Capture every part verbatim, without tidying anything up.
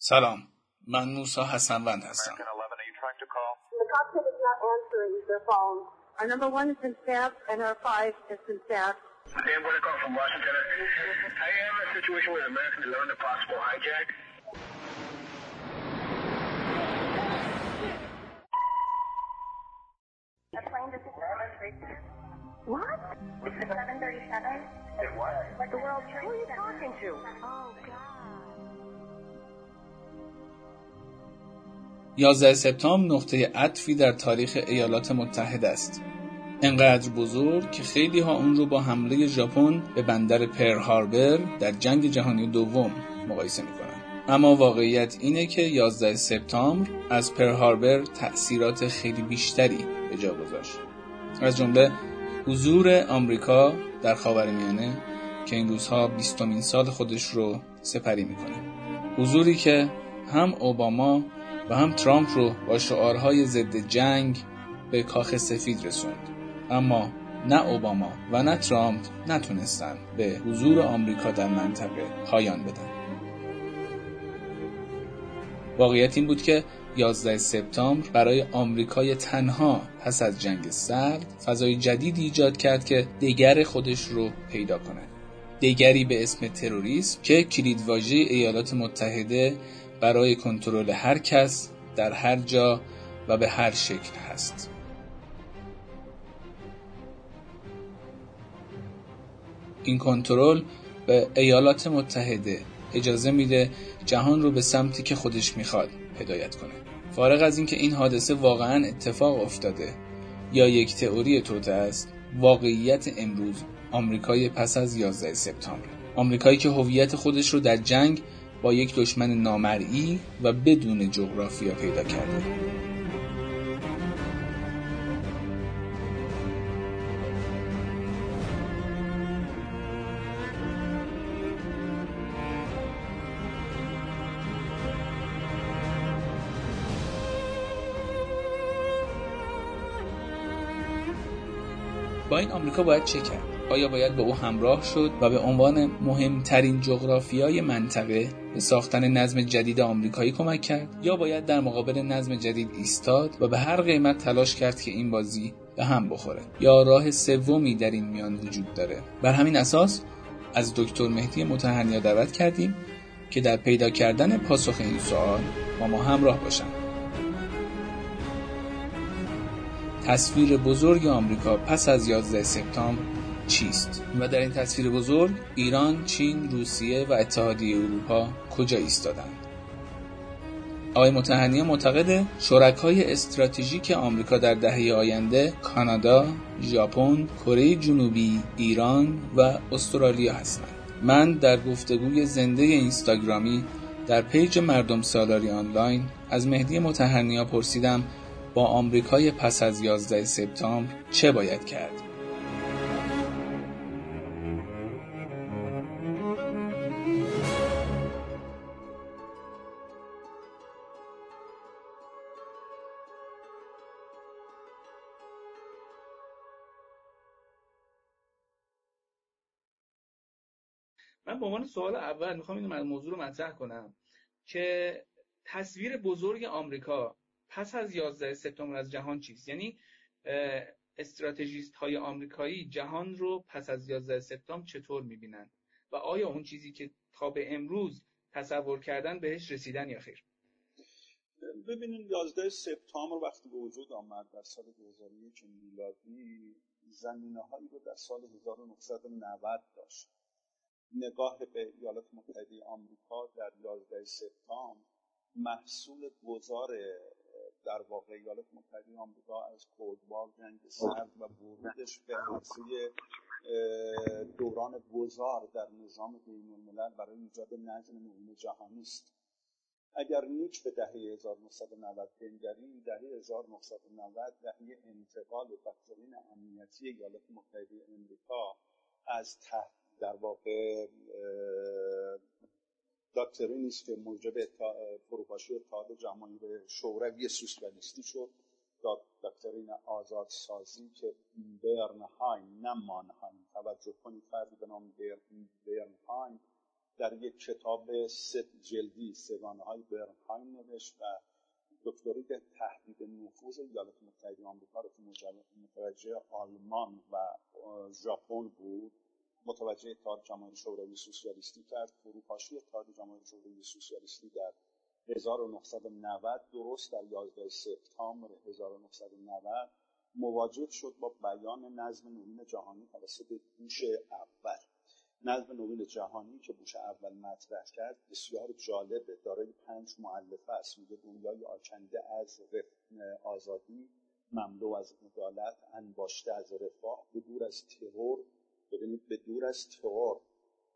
سلام، من موسا حسنوند هستم. What? It's seven thirty-seven? It was. Like the world trade. Who are you talking to? Oh, God. یازده سپتامبر نقطه عطفی در تاریخ ایالات متحده است. انقدر بزرگ که خیلی ها اون رو با حمله ژاپن به بندر پرل هاربر در جنگ جهانی دوم مقایسه می‌کنن. اما واقعیت اینه که یازده سپتامبر از پرل هاربر تأثیرات خیلی بیشتری به جا گذاشت. از جمله حضور آمریکا در خاورمیانه که این روزها بیستمین سال خودش رو سپری می‌کنه. حضوری که هم اوباما و هم ترامپ رو با شعارهای ضد جنگ به کاخ سفید رسوند، اما نه اوباما و نه ترامپ نتونستن به حضور آمریکا در منطقه پایان بدن. واقعیت این بود که یازده سپتامبر برای آمریکای تنها پس از جنگ سرد فضای جدیدی ایجاد کرد که دگر خودش رو پیدا کنه، دگری به اسم تروریسم که کلیدواژه ایالات متحده برای کنترل هر کس در هر جا و به هر شکل هست. این کنترل به ایالات متحده اجازه میده جهان رو به سمتی که خودش میخواد هدایت کنه. فارغ از اینکه این حادثه واقعاً اتفاق افتاده یا یک تئوری توطئه است، واقعیت امروز آمریکای پس از یازده سپتامبر، آمریکایی که هویت خودش رو در جنگ با یک دشمن نامرئی و بدون جغرافیا پیدا کرده. با این آمریکا باید چه کرد؟ آیا باید با او همراه شد و به عنوان مهمترین جغرافیای منطقه به ساختن نظم جدید آمریکایی کمک کرد، یا باید در مقابل نظم جدید ایستاد و به هر قیمت تلاش کرد که این بازی به هم بخوره؟ یا راه سومی در این میان وجود داره؟ بر همین اساس از دکتر مهدی مطهرنیا دعوت کردیم که در پیدا کردن پاسخ این سوال با ما همراه باشند. تصویر بزرگ آمریکا پس از یازده سپتامبر چیست؟ و در این تصویر بزرگ ایران، چین، روسیه و اتحادیه اروپا کجا ایستادند؟ آقای مطهرنیا معتقده شرکای استراتژیک آمریکا در دهه آینده کانادا، ژاپن، کره جنوبی، ایران و استرالیا هستند. من در گفتگوی زنده اینستاگرامی در پیج مردم سالاری آنلاین از مهدی مطهرنیا پرسیدم با آمریکای پس از یازده سپتامبر چه باید کرد؟ من به عنوان سوال اول میخوام این موضوع رو مطرح کنم که تصویر بزرگ آمریکا پس از یازده سپتامبر از جهان چیست؟ یعنی استراتژیست های آمریکایی جهان رو پس از یازده سپتامبر چطور میبینن؟ و آیا اون چیزی که تا به امروز تصور کردن بهش رسیدن یا خیر؟ ببینید یازده سپتامبر وقتی به وجود آمد در سال دو هزار و یک میلادی، زمینه هایی رو در سال هزار و نهصد و نود داشت. نگاه به ایالات متحده آمریکا در یازده سپتامبر محصول گذار در واقع ایالات متحده آمریکا از کودوار، جنگ سرد و ورودش به عرصه دوران گذار در نظام بین الملل برای ایجاد نظم نوین جهانی است. اگر نیک به دهه هزار و نهصد و نود بنگریم، دهه هزار و نهصد و نود دهه انتقال بحرین امنیتی ایالات متحده آمریکا از تحت در واقع داکترینی است که موجب فروپاشی اتحاد جماهیر شوروی سوسیالیستی شد، داکترین آزادسازی که برنهایم، نه مانهایم، توجه کنید فردی به نام برنهایم در یک کتاب سه جلدی سگانه‌های برنهایم نوشت و دکتری که تهدید نفوذ ایالات متحده آمریکا رو که متوجه آلمان و ژاپن بود، متوجه اتحاد جماهیر شوروی سوسیالیستی کرد. فروپاشی اتحاد جماهیر شوروی سوسیالیستی در هزار و نهصد و نود درست در یازده سپتامبر هزار و نهصد و نود مواجه شد با بیان نظم نوین جهانی توسط بوش اول. نظم نوین جهانی که بوش اول مطرح کرد بسیار جالبه، دارای پنج مؤلفه است. میگه دنیای آکنده از آزادی، مملو از عدالت، انباشته از رفاه، بدور از ترور. ببینید، بدور از ترور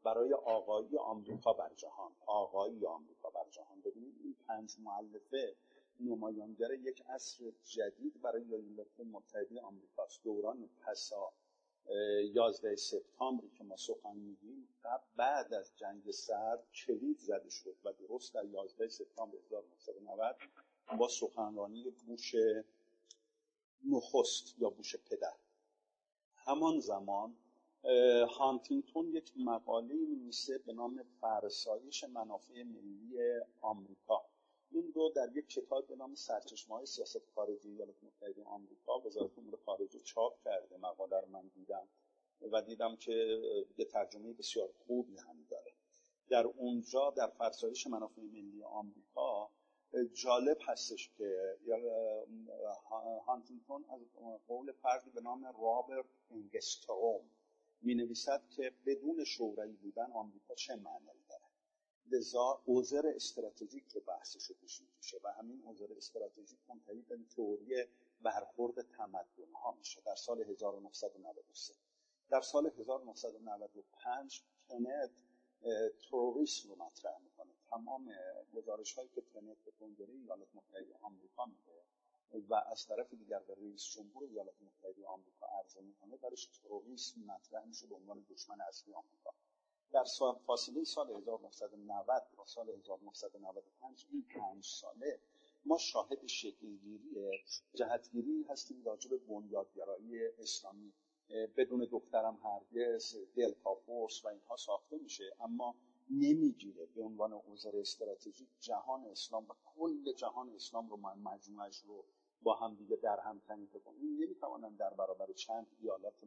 برای آقایی آمریکا بر جهان، آقایی آمریکا بر جهان. ببینید این پنج مؤلفه نمایانگر یک عصر جدید برای ایالات متحده آمریکاست. دوران پسا یازده سپتامبری که ما سخن می‌گیم بعد از جنگ سرد کلید زده شد و درست در یازده سپتامبر هزار و نهصد و نود با سخنرانی بوش نخست یا بوش پدر. همان زمان هانتینگتون یک مقاله می‌نویسه به نام فرسایش منافع ملی آمریکا. این رو در یک کتاب به نام سرچشمه‌های سیاست خارجی ایالات متحده آمریکا وزارت امور خارجه چاپ کرده. مقاله رو من دیدم و دیدم که یه ترجمه بسیار خوبی هم داره. در اونجا در فرسایش منافع ملی آمریکا جالب هستش که هانتینگتون از قول فردی به نام رابرت اینگستروم می‌نویسد که بدون شورای بودن آمریکا چه معنی داره. لذا عذر استراتژیک که بحثش رو پیش می‌کشه و همین عذر استراتژیک منتهی به تئوری برخورد تمدن‌ها میشه. در سال هزار و نهصد و نود و سه در سال هزار و نهصد و نود و پنج کنت تروریسم رو مطرح می‌کنه. تمام گزارش‌هایی که کنت به کنگره ایالات متحده آمریکا میده و از طرف دیگر به رئیس جمهور ایالات متحده آمریکا عرضه می‌کنه، درش تروریسم مطرح میشه به عنوان دشمن اصلی آمریکا. در سال فاصله سال هزار و نهصد و نود تا سال هزار و نهصد و نود و پنج این پنج ساله ما شاهد شکل‌گیری جهتگیری هستیم راجع به بنیادگرایی اسلامی. بدون دخترم هرگز، دلپاپورس و اینها ساخته میشه اما نمیگیره. به عنوان عذر استراتژیک جهان اسلام و کل جهان اسلام رو مجموعش رو با هم دیگه در هم تنید کنیم. نمیتوانن در برابر چند ایالات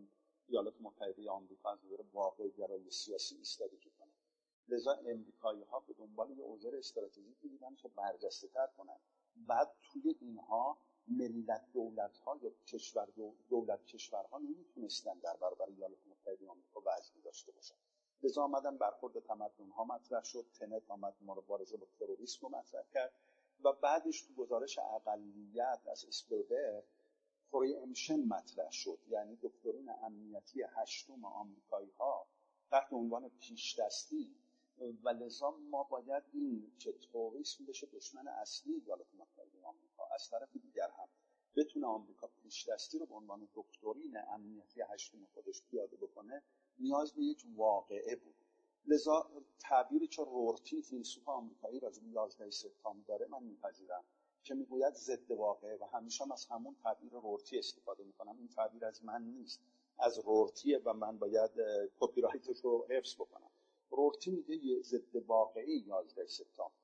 ایالات متحده آمریکا از نظر واقع گرایی سیاسی ایستادگی کنند. لذا امریکایی‌ها به دنبال یه عذر استراتژیکی بودن که برجسته‌تر کنند. بعد توی اینها ملت دولت‌ها یا کشور دولت کشورها نمیتونستن در برابر ایالات متحده آمریکا وزنی داشته باشند. لذا آمدن برخورد تمدن‌ها مطرح شد. تنت آمد مبارزه با تروریسم رو مطرح کرد و بعدش تو گزارش اقلیت از اسپلبرگ پروی امشن مطرح شد. یعنی دکترین امنیتی هشتم آمریکایی ها تحت عنوان پیش دستی و لذا ما باید این که تروریسم بشه دشمن اصلی ایالات متحده آمریکا. از طرف دیگر هم بتونه آمریکا پیش دستی رو به عنوان دکترین امنیتی هشتم خودش پیاده بکنه نیاز به یک واقعه بود. لذا تعبیری که رورتی فیلسوف آمریکایی راجع به یازده سپتامبر داره من میپذیرم که میگوید ضد واقعه و همیشه هم از همون تعبیر رورتی استفاده میکنم. این تعبیر از من نیست، از رورتیه و من باید کپی رایتش رو حفظ بکنم. رورتی میگه ضد واقعه یازده سپتامبر.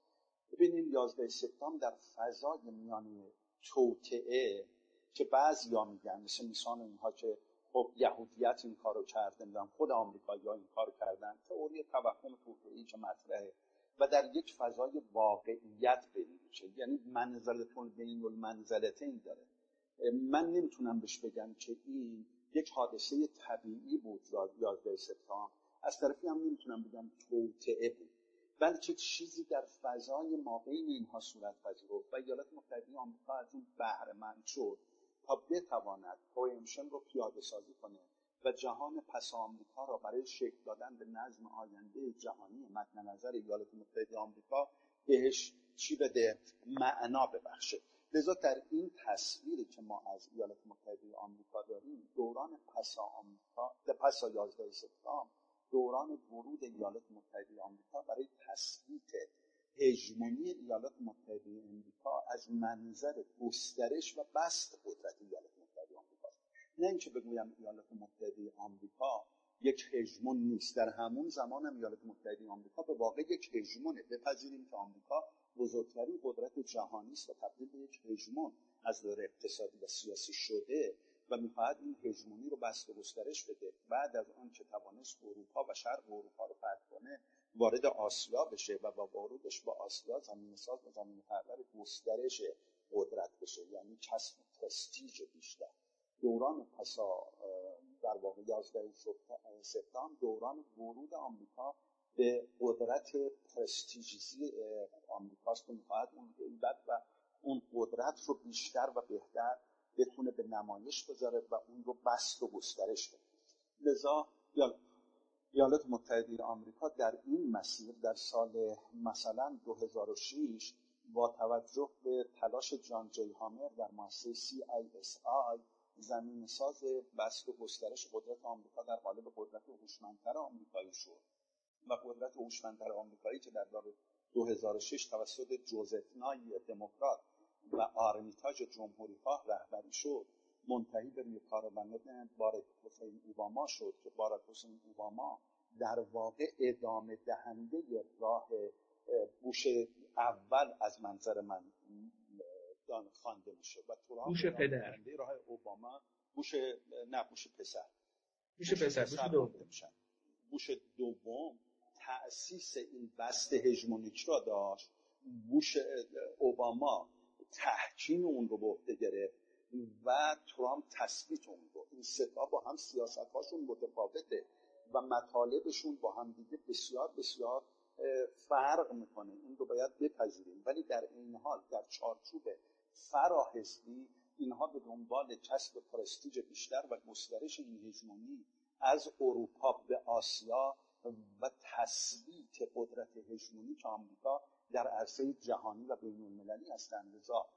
ببینید یازده سپتامبر در فضای میان توطئه که بعضیا میگن مثل میسان اینها که خب یهودیت این کارو کرده میگن خود آمریکایی‌ها این کارو کردن، تئوری توهم توطئه‌ای که مطرحه و در یک فضای واقعیت بینیشه. یعنی منزلتون بین المنزلتین داره. من نمیتونم بهش بگم که این یک حادثه طبیعی بود یازده سپتامبر، از طرفی هم نمیتونم بگم توطئه بود، بلکه چیزی در فضای ما بین اینها صورت پذیرفت و ایالات متحده آمریکا از اون بهره مند شد تا بتواند پرویمشن رو پیاده سازی کنه و جهان پس آمریکا را برای شکل دادن به نظم آینده جهانی متن نظر ایالات متحده آمریکا بهش چی بده؟ معنا ببخشه. لذا در این تصویری که ما از ایالات متحده آمریکا داریم دوران پسا آمریکا، پسا یازده سپتامبر دوران ورود ایالات متحده آمریکا برای تثبیت هژمونی ایالات متحده آمریکا از منظر گسترش و بسط قدرت ایالات متحده آمریکا. نه اینکه بگویم ایالات متحده آمریکا یک هژمون نیست. در همون زمان هم ایالات متحده آمریکا به واقع یک هژمونه. بپذیریم که آمریکا بزرگترین قدرت جهانی است و تبدیل به یک هژمون از نظر اقتصادی و سیاسی شده و می‌خواهد این هژمونی رو بسط و گسترش بده. بعد از آن که توانست اروپا و شرق اروپا رو فتح کنه، وارد آسیا بشه و با ورودش به آسیا زمینه‌ساز و زمینه‌پرور گسترش قدرت بشه، یعنی کسب پرستیژ بیشتر. دوران پسا در واقع یازده سپتامبر دوران ورود آمریکا به قدرت پرستیژی آمریکاست که می‌خواهد اون قدرت و اون قدرت رو بیشتر و بهتر بتونه به نمایش بذاره و اون رو بسط و گسترش بده. لذا ایالات متحده آمریکا در این مسیر در سال مثلا دو هزار و شش با توجه به تلاش جان جی هامر در مؤسسه سی آی اس آی زمین ساز بسط و گسترش قدرت آمریکا در قالب قدرت هوشمندتر آمریکایی شد و قدرت هوشمندتر آمریکایی که در سال دو هزار و شش توسط جوزف نای دموکرات و آرمیتاژ جمهوری‌خواه رهبری شد، منتهی به مقاومت باراک حسین اوباما شد که باراک حسین اوباما در واقع ادامه دهنده راه بوش اول از منظر من دان خوانده میشه و ترامپ بوش پدر راه اوباما بوش نه بوش پسر بوش پسر بوش دوم بوش دوم تأسیس این بسط هژمونیک را داشت. بوش اوباما تحکیم اون رو به عهده گرفت و ترامپ تثبیت اون رو. این ستا با هم سیاست‌هاشون متفاوته و مطالبشون با هم دیگه بسیار بسیار فرق میکنه، این رو باید بپذیریم. ولی در این حال در چارچوب فراحسی اینها به دنبال کسب پرستیژ بیشتر و گسترش این هژمونی از اروپا به آسیا و تثبیت قدرت هژمونیک آمریکا در عرصه جهانی و بین المللی هستند. لذا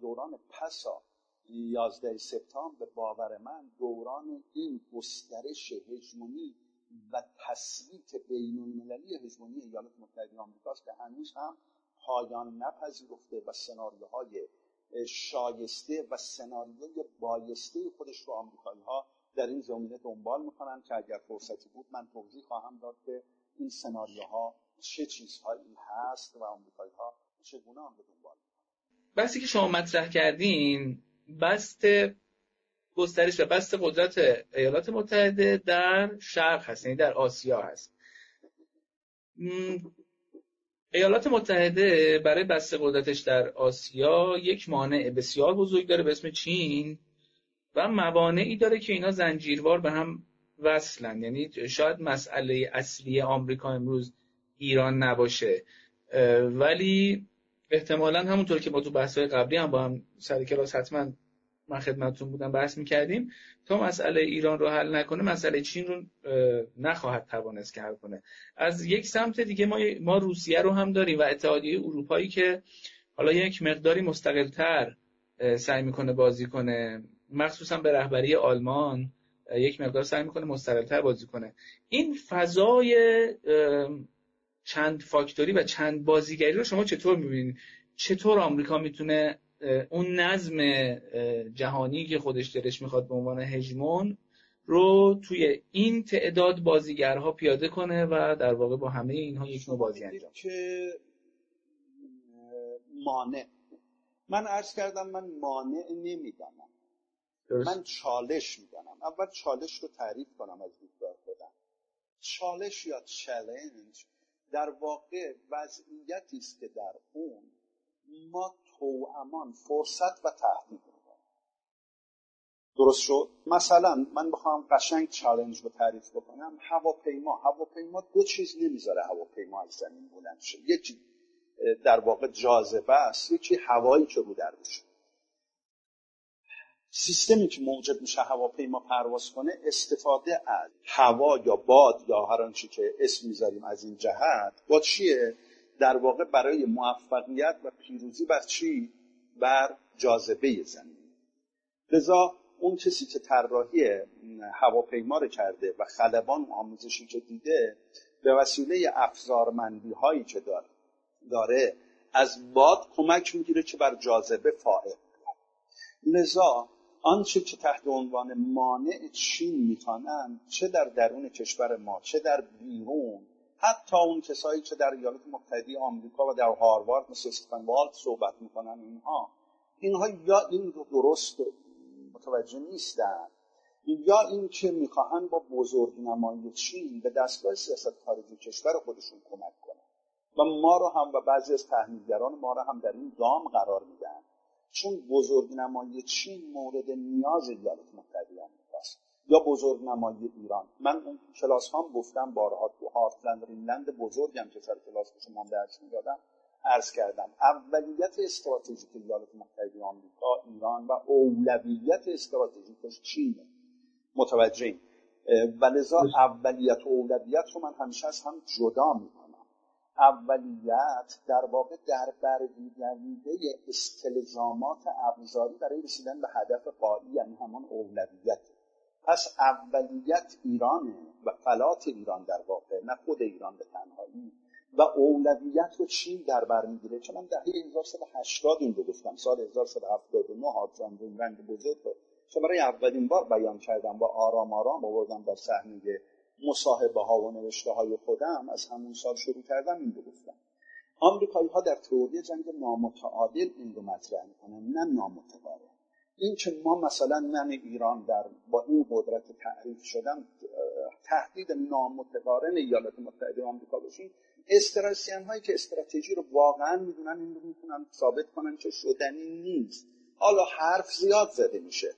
دوران پسا یازده سپتامبر به باور من دوران این گسترش هژمونی و تثبیت بین المللی هژمونی ایالات متحده آمریکا است که هنوز هم پایان نپذیرفته و سناریوهای شایسته و سناریوی بایسته خودش رو آمریکایی‌ها در این زمینه دنبال می‌کنن که اگر فرصتی بود من توضیح خواهم داد که این سناریوها چه چیزهایی هست و آمریکایی‌ها چگونه آن رو دنبال می‌کنن. بحثی که شما مطرح کردین بست گسترش و بست قدرت ایالات متحده در شرق هست، یعنی در آسیا هست. ایالات متحده برای بست قدرتش در آسیا یک مانع بسیار بزرگ داره به اسم چین و موانعی داره که اینا زنجیروار به هم وصلن. یعنی شاید مسئله اصلی آمریکا امروز ایران نباشه، ولی احتمالاً همونطور که ما تو بحث‌های قبلی هم با هم سر کلاس حتما من خدمتتون بودم بحث می‌کردیم، تا مسئله ایران رو حل نکنه مسئله چین رو نخواهد توانست که حل کنه. از یک سمت دیگه ما ما روسیه رو هم داریم و اتحادیه اروپایی که حالا یک مقداری مستقل‌تر سعی می‌کنه بازی کنه، مخصوصا به رهبری آلمان یک مقدار سعی می‌کنه مستقل‌تر بازی کنه. این فضای چند فاکتوری و چند بازیگری رو شما چطور می‌بینید؟ چطور آمریکا میتونه اون نظم جهانی که خودش دلش میخواد به عنوان هژمون رو توی این تعداد بازیگرها پیاده کنه و در واقع با همه اینها یک نوع بازی انجام که مانع من عرض کردم من مانع نمیدانم، من چالش میدانم. اول چالش رو تعریف کنم از دیدگاه خودم. چالش یا چالش در واقع وضعیتی است که در اون ما توامان فرصت و تهدید رو داریم. درست شد؟ مثلا من بخوام قشنگ چالش رو تعریف بکنم، هواپیما هواپیما دو چیز نمیذاره هواپیما از زمین بلند شه. یکی در واقع جاذبه است، یکی هوایی که رو در میشه. سیستمی که موجب میشه هواپیما پرواز کنه استفاده از هوا یا باد یا هر آنچه که اسم میذاریم از این جهت با چیه؟ در واقع برای موفقیت و پیروزی بر چی؟ بر جاذبه زمین. لذا اون کسی که طراحی هواپیما رو کرده و خلبان آموزشی که دیده به وسیله افزارمندی هایی که داره داره از باد کمک میگیره که بر جاذبه فائق. لذا آنچه که تحت عنوان مانع چین میخوانند چه در درون کشور ما چه در بیرون، حتی اون کسایی که در ایالات متحده آمریکا و در هاروارد مثل استنبال صحبت میکنن، اینها اینها یا این رو درست متوجه نیستن یا این که میخواهن با بزرگنمایی چین به دستگاه سیاست خارجی کشور خودشون کمک کنن و ما رو هم و بعضی از تحمیلگران ما رو هم در این دام قرار میدن، چون بزرگنمایی چین مورد نیاز ایالات متحده آمریکاست یا بزرگنمایی ایران. من اون کلاس هام گفتم بارها، تو هارتلند رینلند بزرگم که سر کلاس به شما درس میدادم عرض کردم، اولیت استراتژیک ایالات متحده آمریکا ایران و اولویت استراتژیکش چینه، متوجهین؟ و لذا اولیت و اولویت رو من همیشه از هم جدا میکنم. اولیت در واقع در برگیرنده استلزامات ابزاری برای رسیدن به هدف قایی، یعنی همان اولویت. پس اولیت ایرانه و فلات ایران در واقع، نه خود ایران به تنهایی، و اولویت رو چین در بر میگیره. چون من دهه هزار و سیصد و هشتاد این رو گفتم، سال هزار و سیصصد و هفتاد و نه هارتلند رینلند بزرگ رو چون برای اولین بار بیان کردم و آرام آرام آوردم در صحنه مصاحبه ها و نوشته های خودم، از همون سال شروع کردم این رو گفتم. آمریکایی ها در تئوری جنگ نامتعادل این رو مطرح میکنن، نه نامتقارن. این که ما مثلا من ایران در با این قدرت تعریف شدم تهدید نامتقارن ایالات متحده آمریکا بشیم، استراتژیان هایی که استراتژی رو واقعا میدونن این رو میتونن ثابت کنن که شدنی نیست. حالا حرف زیاد زده میشه،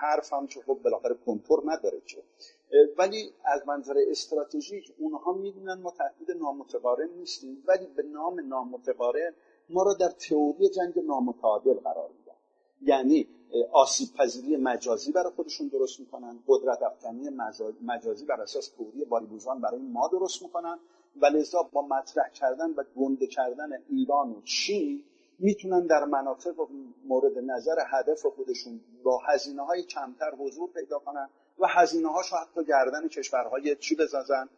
حرف هم که خب بالاخره کنتور نداره چه، ولی از منظر استراتژیک اونها میدونن ما تهدید نامتقارن نیستیم، ولی به نام نامتقارن ما را در تئوری جنگ نامتعادل قرار میدن. یعنی آسیب پذیری مجازی برای خودشون درست میکنن، قدرت افکنی مجازی بر اساس تئوری باریوزان برای ما درست میکنن و لذا با مطرح کردن و گنده کردن ایران و چین میتونن در مناطق مورد نظر هدف خودشون با هزینه‌های کمتر حضور پیدا کنن و هزینه‌هاشو حتی گردن کشورهای چی بزنن،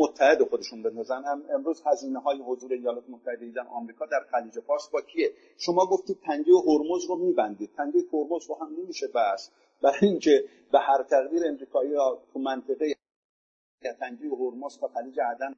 متحد خودشون بزنن. امروز هزینه‌های حضور ایالات متحده آمریکا در خلیج فارس با کیه؟ شما گفتید پنجه هرمز رو میبندید، پنجه هرمز رو هم نمیشه بس، برای اینکه به هر تقدیر آمریکایی‌ها تو منطقه پنجه هرمز تا خلیج عدن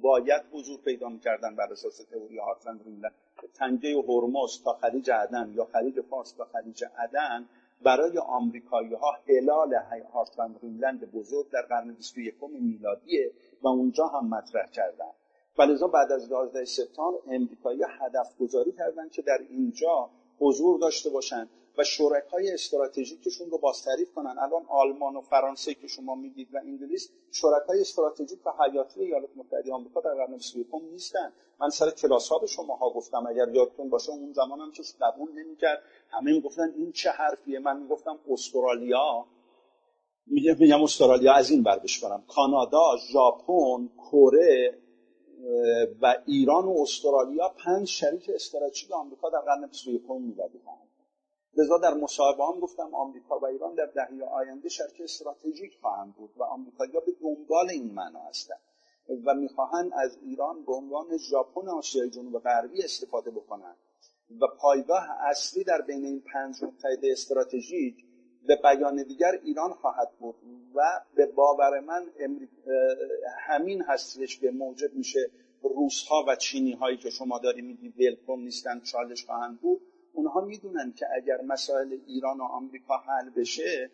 باید حضور پیدا می‌کردن بر اساس تئوری هارتلند رینلند. پنجه هرمز تا خلیج عدن یا خلیج فارس تا خلیج عدن برای آمریکایی‌ها هلال هارتلند رینلند بزرگ در قرن بیست و یکم میلادیه و اونجا هم مطرح کردن. ولذا بعد از یازده سپتامبر آمریکایی‌ها هدف گذاری کردن که در اینجا حضور داشته باشن و شرکای استراتژیکشون رو بازتعریف کنن. الان آلمان و فرانسه که شما میدید و انگلیس شرکای استراتژیک و حیاتی ایالات متحده آمریکا در قرن بیست و یکم نیستن. من سر کلاس‌ها به شماها گفتم، اگر یادتون باشه اون زمانم که قبول نمی‌کرد، همه میگفتن این چه حرفیه. من میگفتم استرالیا، میگم استرالیا از این ور بشورم، کانادا، ژاپن، کره و ایران و استرالیا پنج شریک استراتژیک آمریکا در قرن بیست و یکم میلادی هستند. لذا در مصاحبه هم گفتم آمریکا و ایران در دهه آینده شریک استراتژیک خواهند بود و آمریکایی‌ها به دنبال این معنا هستند و می‌خواهند از ایران به عنوان ژاپن آسیای جنوب غربی استفاده بکنند و پایگاه اصلی در بین این پنج متحد استراتژیک به بیان دیگر ایران خواهد بود و به باور من امریک... همین هستش که موجب میشه روس‌ها و چینی‌هایی که شما داری میگی ولکم نیستن، چالش خواهند بود. اونها میدونن که اگر مسائل ایران و آمریکا حل بشه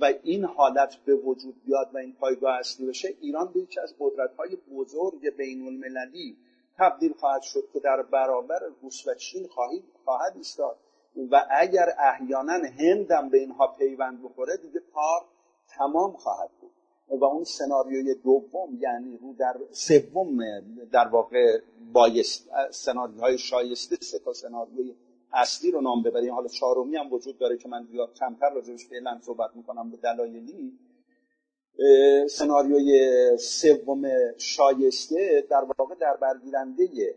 و این حالت به وجود بیاد و این پایگاه اصلی بشه، ایران به یکی از قدرت‌های بزرگ بین‌المللی تبدیل خواهد شد که در برابر روس و چین خواهد ایستاد و اگر احیانا هندم به اینها پیوند بخوره دیگه کار تمام خواهد بود. و اون سناریوی دوم، یعنی رو در سوم در واقع بایست سناریوهای شایسته سه تا سناریوی اصلی رو نام ببریم، حالا چهارمی هم وجود داره که من زیاد کمتر راجعش فعلا صحبت میکنم به دلایلی، سناریوی سوم شایسته در واقع در برگیرنده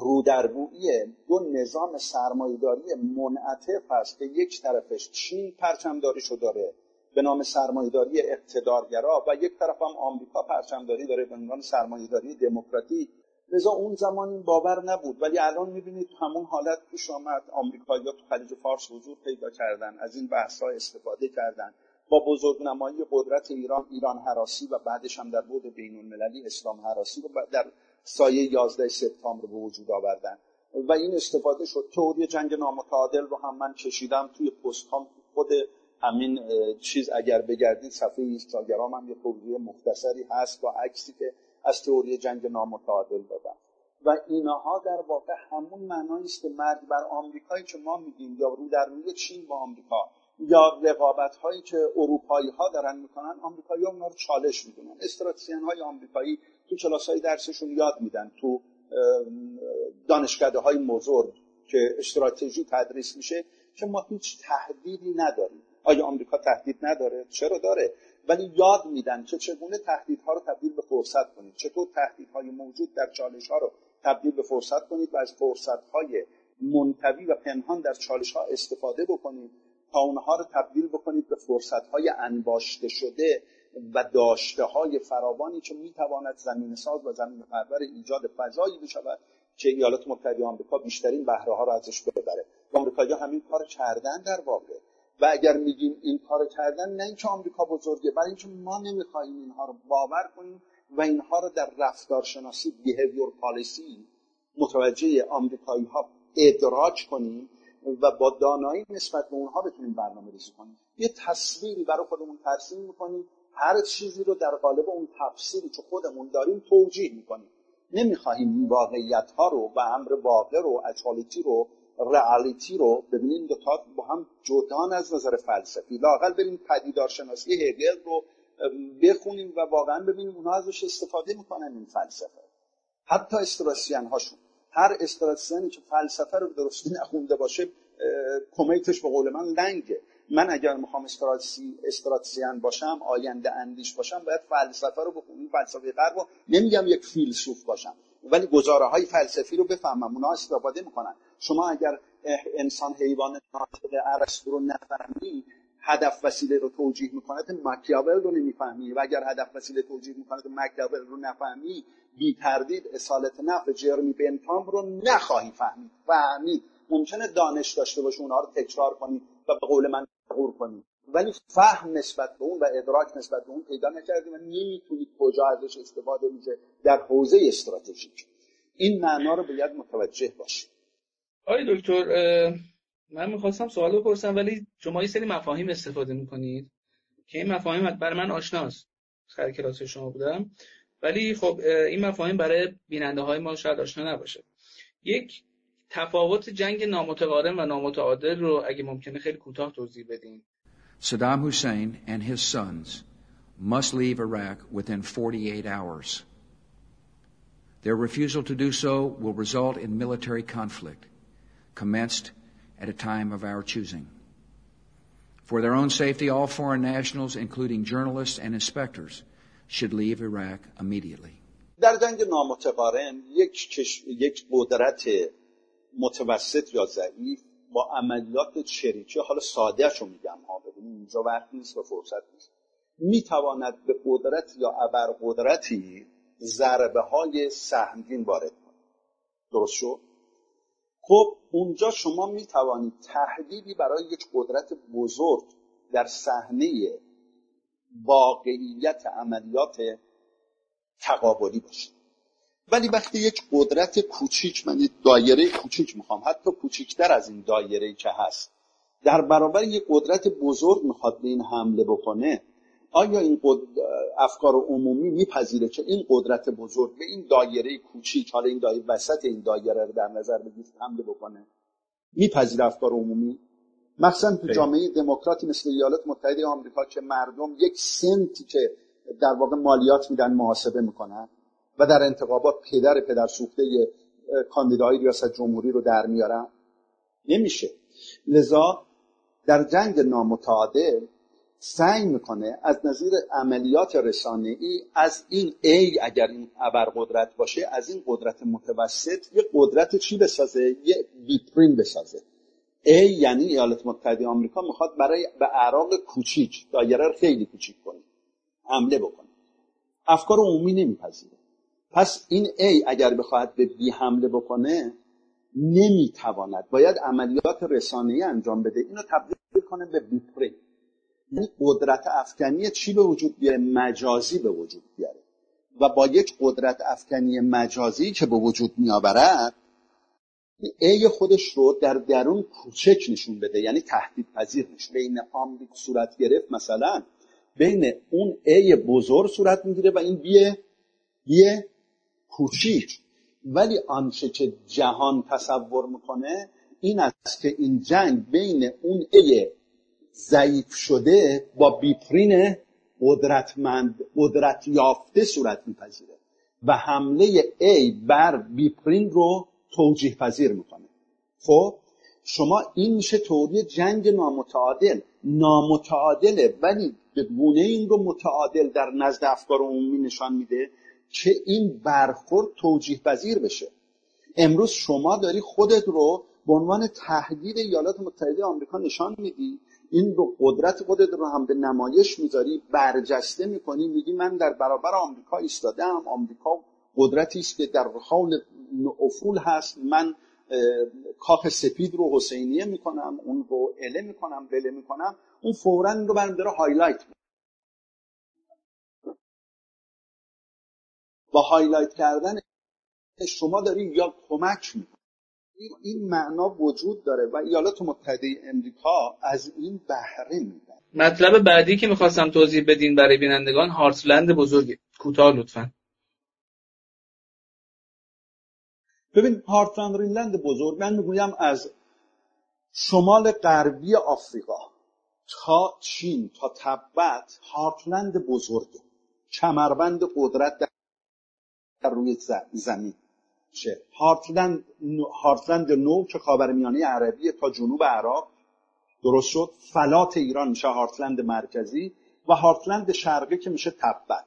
رودررویی دو نظام سرمایه‌داری منعطف هست که یک طرفش چین پرچمداریشو داره به نام سرمایه‌داری اقتدارگرا و یک طرف هم آمریکا پرچمداری داره به عنوان سرمایه‌داری دموکراتیک لذا اون زمان این باور نبود، ولی الان میبینید همون حالت پیش آمد. آمریکایی‌ها تو خلیج فارس حضور پیدا کردن، از این بحث‌ها استفاده کردن، با بزرگنمایی قدرت ایران، ایران هراسی و بعدش هم در بعد بین‌المللی اسلام هراسی رو در سایه یازده سپتامبر به وجود آوردن و این استفاده شد. تئوری جنگ نامتعادل رو هم من کشیدم توی پستام، خود همین چیز اگر بگردید صفحه اینستاگرام هم یه توضیح مختصری هست با عکسی که از تئوری جنگ نامتعادل دادم و اینها در واقع همون معنایی است که مرگ بر آمریکایی که ما میگیم، یا رو در روی چین با آمریکا، یا رقابت هایی که اروپایی ها دارن میکنن، آمریکایی ها اونا رو چالش میدونن. استراتژیان های آمریکایی تو کلاس های درسشون یاد میدن، تو دانشکده های بزرگ که استراتژی تدریس میشه، که ما هیچ تهدیدی نداریم. آیا آمریکا تهدید نداره؟ چرا داره؟ ولی یاد میدن که چگونه تهدیدها رو تبدیل به فرصت کنید، چطور تهدیدهای موجود در چالش‌ها رو تبدیل به فرصت کنید و از فرصت‌های منتوی و پنهان در چالش‌ها استفاده بکنید تا اونها رو تبدیل بکنید به فرصت‌های انباشته شده و داشته‌های فراوانی که می‌تواند زمینه‌ساز و زمینه‌پرور ایجاد فضایی بشود که ایالات متحده آمریکا بیشترین بهره‌ها رو ازش ببره. آمریکایی‌ها همین کار کردن در واقع. و اگر میگیم این کارو کردن، نه اینکه آمریکا بزرگه، برای اینکه ما نمیخوایم اینها رو باور کنیم و اینها رو در رفتارشناسی بیهیویر پالیسی متوجه آمریکایی ها ادراج کنیم و با دانایی نسبت به اونها بتونیم برنامه ریزی کنیم. یه تصویری برای خودمون ترسیم میکنیم، هر چیزی رو در قالب اون تفسیری که خودمون داریم توجیه میکنیم. نمیخوایم واقعیت ها رو و امر واقع رو، اچالیتی رو، رئالیتی رو ببینیم، دو تا با هم جدا از نظر فلسفی. لااقل بریم پدیدارشناسی هگل رو بخونیم و واقعا ببینیم اونها ازش استفاده میکنن این فلسفه. حتی استراتژیان هاشون، هر استراتژیانی که فلسفه رو درستی نخونده باشه کمیتش به قول من لنگه. من اگر میخوام استراتژی استراتژیان باشم، آینده اندیش باشم، باید فلسفه رو بخونم. فلسفه غرب رو نمیگم یک فیلسوف باشم، ولی گزاره‌های فلسفی رو بفهمم، اونها استفاده میکنن. شما اگر انسان حیوان ناطق ارسطو رو نفهمی، هدف وسیله رو توجیه میکنه، ماکیاول رو نمیفهمی، و اگر هدف وسیله توجیه میکنه ماکیاول رو نفهمی، بی تردید اصالت نفع جرمی بنتام رو نخواهی فهمید. فهمید ممکنه دانش داشته باشه، اونها رو تکرار کنی و به قول من تغور کنی، ولی فهم نسبت به اون و ادراک نسبت به اون پیدا نکردی و نمیتونی کجا ازش استفاده میشه در حوزه استراتژیک. این معنا رو باید متوجه باشی. آی دکتر، من میخواستم سوال بپرسم، ولی شما یه سری مفاهیم استفاده میکنید که این مفاهیم برای من آشناست، سر کلاس شما بودم، ولی خب این مفاهیم برای بیننده های ما شاید آشنا نباشه. یک، تفاوت جنگ نامتقارن و نامتعادل رو اگه ممکنه خیلی کوتاه توضیح بدین. Saddam Hussein and his sons must leave Iraq within forty-eight hours. Their refusal to do so will result in military conflict, commenced at a time of our choosing. For their own safety, all foreign nationals, including journalists and inspectors, should leave Iraq immediately. در جنگ نامتقارن یک کش... یک قدرت متوسط یا ضعیف با عملیات شریکی، حالا ساده‌شو میگم ها، ببینید اینجا وقت نیست و فرصت نیست، میتواند به قدرت یا ابرقدرتی ضربه‌های سهمگین وارد کنه. درست شد؟ خب اونجا شما میتوانید تهدیدی برای یک قدرت بزرگ در صحنه واقعیت عملیات تقابلی باشه، ولی وقتی یک قدرت کوچیک، من یک دایره کوچیک میخوام، حتی کوچیکتر از این دایره‌ای که هست، در برابر یک قدرت بزرگ میخواد به این حمله بکنه، آیا این قد... افکار عمومی میپذیره که این قدرت بزرگ به این دایره کوچیک، حالا این دایره وسط این دایره رو در نظر بگیرید، حمله بکنه؟ میپذیره افکار عمومی؟ مثلا تو جامعه دموکراتی مثل ایالات متحده آمریکا که مردم یک سنتی که در واقع مالیات میدن محاسبه میکنن و در انتخابات پدر پدر سوخته کاندیدای ریاست جمهوری رو در میارن، نمیشه. لذا در جنگ نامتعادل سعی میکنه از نظیر عملیات رسانه‌ای از این ای اگر این ابرقدرت باشه، از این قدرت متوسط یه قدرت چی بسازه؟ یه ویترین بسازه. ای یعنی ایالات متحده آمریکا میخواد برای به عراق کوچیک، دایره رو خیلی کوچیک کنه، حمله بکنه. افکار عمومی نمیپذیره. پس این ای اگر بخواهد به بی حمله بکنه نمیتواند، باید عملیات رسانه‌ای انجام بده، اینو تبدیل کنه به بیپری، یعنی قدرت افکنی چی به وجود بیاره؟ مجازی به وجود بیاره و با یک قدرت افکنی مجازی که به وجود میآورد ای خودش رو در درون کوچک نشون بده، یعنی تهدید پذیر نشه. بین آمریکا صورت گرفت مثلا بین اون ای بزرگ صورت میگیره و این بیه بیه کوچیک، ولی آنچه که جهان تصور میکنه این است که این جنگ بین اون ای ضعیف شده با بیپرین قدرتمند قدرت یافته صورت میپذیره و حمله ای بر بیپرین رو توجیه پذیر میکنه. خب شما این میشه توری جنگ نامتعادل، نامتعادله ولی به گونه این رو متعادل در نزد افکار عمومی نشان میده که این برخورد توجیه پذیر بشه. امروز شما داری خودت رو به عنوان تهدید ایالات متحده آمریکا نشان میدی، این رو قدرت خودت رو هم به نمایش میذاری، برجسته میکنی، میگی من در برابر آمریکا ایستادم، آمریکا قدرتی است که در حال افول هست، من کاخ سفید رو حسینیه میکنم، اون رو اله میکنم، بله میکنم، اون فوراً رو برم داره هایلایت میکنم. با هایلایت کردن شما دارین یا کمک میکنید. این معنا وجود داره و ایالات متحده امریکا از این بهره میبره. مطلب بعدی که میخواستم توضیح بدین برای بینندگان، هارتلند بزرگ کوتاه لطفاً. ببین هارتلند رینلند بزرگ من میگویم از شمال غربی آفریقا تا چین تا تبت هارتلند بزرگ، کمربند قدرت در در روی زمین شه. هارتلند هارتلند نو که خاورمیانه عربی تا جنوب عراق درست شد، فلات ایران میشه هارتلند مرکزی و هارتلند شرقی که میشه تبت،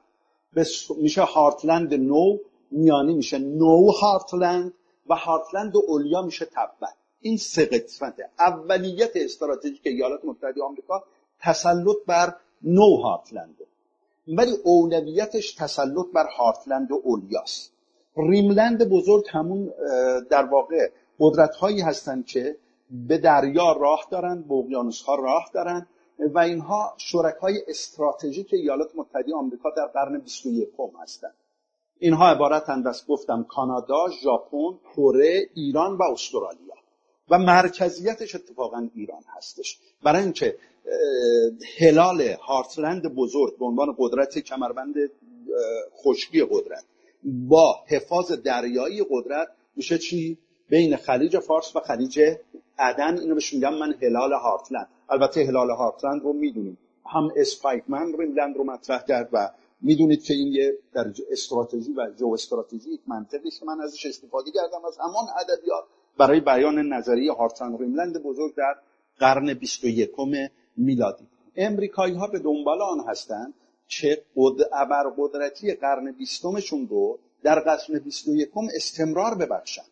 میشه هارتلند نو، میانی میشه نو هارتلند و هارتلند اولیا میشه تبت. این سه قسمت اولیت استراتژیک ایالات متحده آمریکا تسلط بر نو هارتلند، ولی اولویتش تسلط بر هارتلند اولیاست. ریملند بزرگ همون در واقع قدرت‌هایی هستند که به دریا راه دارن، به اقیانوس‌ها راه دارن و اینها شرکای استراتژیک ایالات متحده آمریکا در قرن بیست و یکم هستند. اینها عبارتند از گفتم کانادا، ژاپن، کره، ایران و استرالیا و مرکزیتش اتفاقاً ایران هستش، برای اینکه هلال هارتلند بزرگ به عنوان قدرت کمربند خشکی قدرت با حفاظ دریایی قدرت میشه چی؟ بین خلیج فارس و خلیج عدن. اینو بهش میگم من هلال هارتلند. البته هلال هارتلند رو میدونیم، هم اسپایکمن ریملند رو مطرح کرد و میدونید که این یه در استراتژی و جو استراتژی منطقی است که من ازش استفاده کردم از همان ادبیات برای بیان نظریه هارتلند ریملند بزرگ در قرن بیست و یکم میلادی. امریکایی ها به دنبال آن هستند که ابرقدرتی قرن بیستمشون رو در قرن بیست و یکم استمرار ببخشن.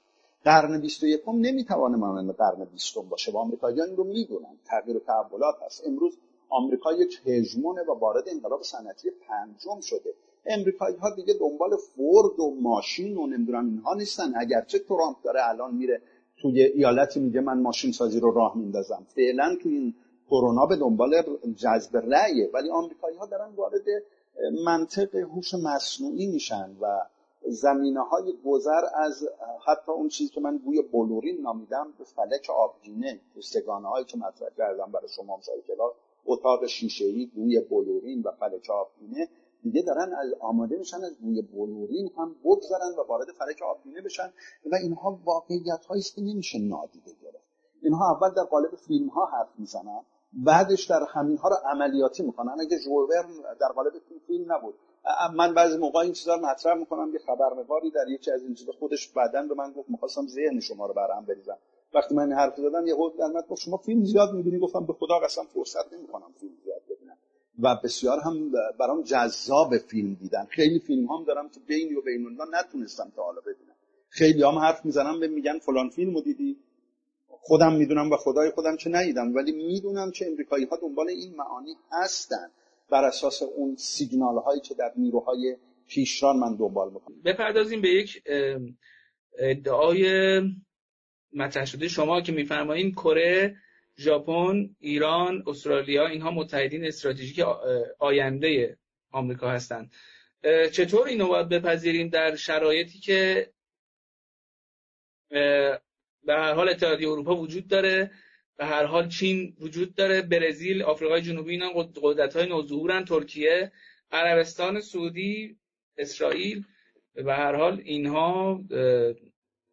قرن بیست و یکم نمیتوانه مانند قرن بیستم باشه و امریکایی ها این رو میدونن، تغییر و تحولات هست. امروز امریکا یک هژمونه و وارد انقلاب صنعتی پنجم شده. امریکایی ها دیگه دنبال فورد و ماشین و نمیدونم اینها نیستن، اگرچه ترامپ داره الان میره توی ایالتی میگه من ماشین سازی رو راه میندازم، فعلا توی این کرونا به دنبال جذب رأیه، ولی آمریکایی ها دارن وارد منطق هوش مصنوعی میشن و زمینه‌های گذر از حتی اون چیزی که من بوی بلورین نامیدم به فلک آبگینه، سگانه‌هایی که مطرح کردم برای شما مشاهده کلا اتاق شیشه‌ای، بوی بلورین و فلک آبگینه، دیگه دارن از آماده میشن از بوی بلورین هم بگذرن و وارد فلک آبگینه بشن و اینها واقعیت‌هایی است که نمیشه نادیده گرفت. اینها اول در قالب فیلم‌ها حرف میزنن، بعدش در همین‌ها رو عملیاتی میکنن. اگه ژولور در قالب فیلم نبود، من بعضی موقع این چیزا رو مطرح میکنم، یه خبرنگاری در یکی از این چیزا خودش بعداً به من گفت می‌خواستم ذهن شما رو برهم بریزم. وقتی من حرف زدم یه قول درمت گفت شما فیلم زیاد می‌بینی، گفتم به خدا قسم فرصت نمی‌کنم فیلم زیاد ببینم و بسیار هم برام جذاب فیلم دیدن. خیلی فیلم‌هام دارم که بینی و بین‌الملل نتونستم تا حالا ببینم. خیلیام حرف میزنم به میگن فلان فیلمو دیدی، خودم میدونم و خدای خودم چه ندیدم، ولی میدونم که امریکایی ها دنبال این معانی هستن بر اساس اون سیگنال هایی که در نیروهای پیشران من دنبال میکنم. بپردازیم به یک ادعای مطرح شده شما که میفرمایید کره، ژاپن، ایران، استرالیا اینها متحدین استراتژیک آینده آمریکا هستند. چطور اینو باید بپذیریم در شرایطی که به هر حال اتحادیه اروپا وجود داره، به هر حال چین وجود داره، برزیل، آفریقای جنوبی اینا قدرت‌های نوظهورن، ترکیه، عربستان سعودی، اسرائیل، به هر حال اینها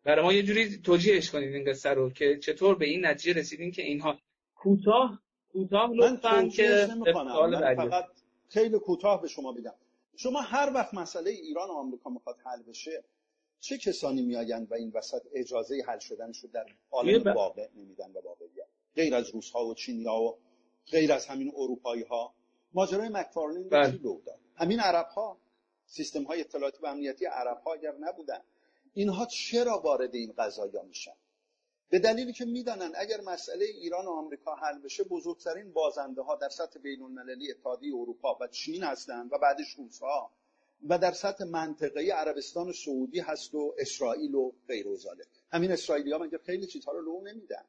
برای ما یه جوری توجیهش کنید این قصه رو که چطور به این نتیجه رسیدین که اینها کوتاه کوتاه لطفاً که من فقط خیلی کوتاه به شما بگم. شما هر وقت مسئله ایران و آمریکا میخواد حل بشه چه کسانی میآیند و این وسط اجازه حل شدنش رو در عالم ب... واقع نمیدن و واقعیت غیر از روس‌ها و چینی‌ها و غیر از همین اروپایی‌ها. ماجرای مکفارلند چی لو داد؟ همین عرب‌ها، سیستم‌های اطلاعاتی و امنیتی عرب‌ها اگر نبودن اینها چرا وارد این قضایا میشن؟ به دلیلی که میدانن اگر مسئله ایران و آمریکا حل بشه بزرگترین بازنده‌ها در سطح بین‌المللی اتحادیه اروپا و چین هستند و بعدش روس‌ها و در سطح منطقه‌ای عربستان سعودی هست و اسرائیل و غیره و زاله. همین اسرائیلی‌ها مگر خیلی چیزها رو لو نمیدن.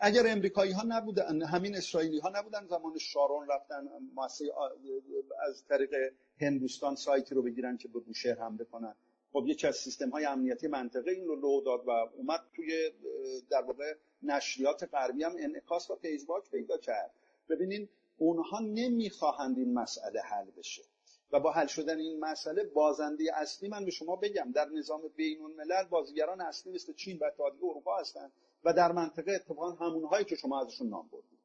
اگر امریکایی‌ها نبودن، همین اسرائیلی‌ها نبودن زمان شارون رفتن از طریق هندوستان سایتی رو بگیرن که به بوشهر حمله کنن. خب یکی از سیستم‌های امنیتی منطقه این رو لو داد و اومد توی در واقع نشریات غربی هم انعکاس و پیشباک پیدا کرد. ببینین اونها نمی‌خواهند این مسئله حل بشه و با حل شدن این مسئله بازنده اصلی من به شما بگم در نظام بین‌الملل بازیگران اصلی مثل چین و اتحادیه اروپا هستند و در منطقه اتفاقاً همونهایی که شما ازشون نام بردید.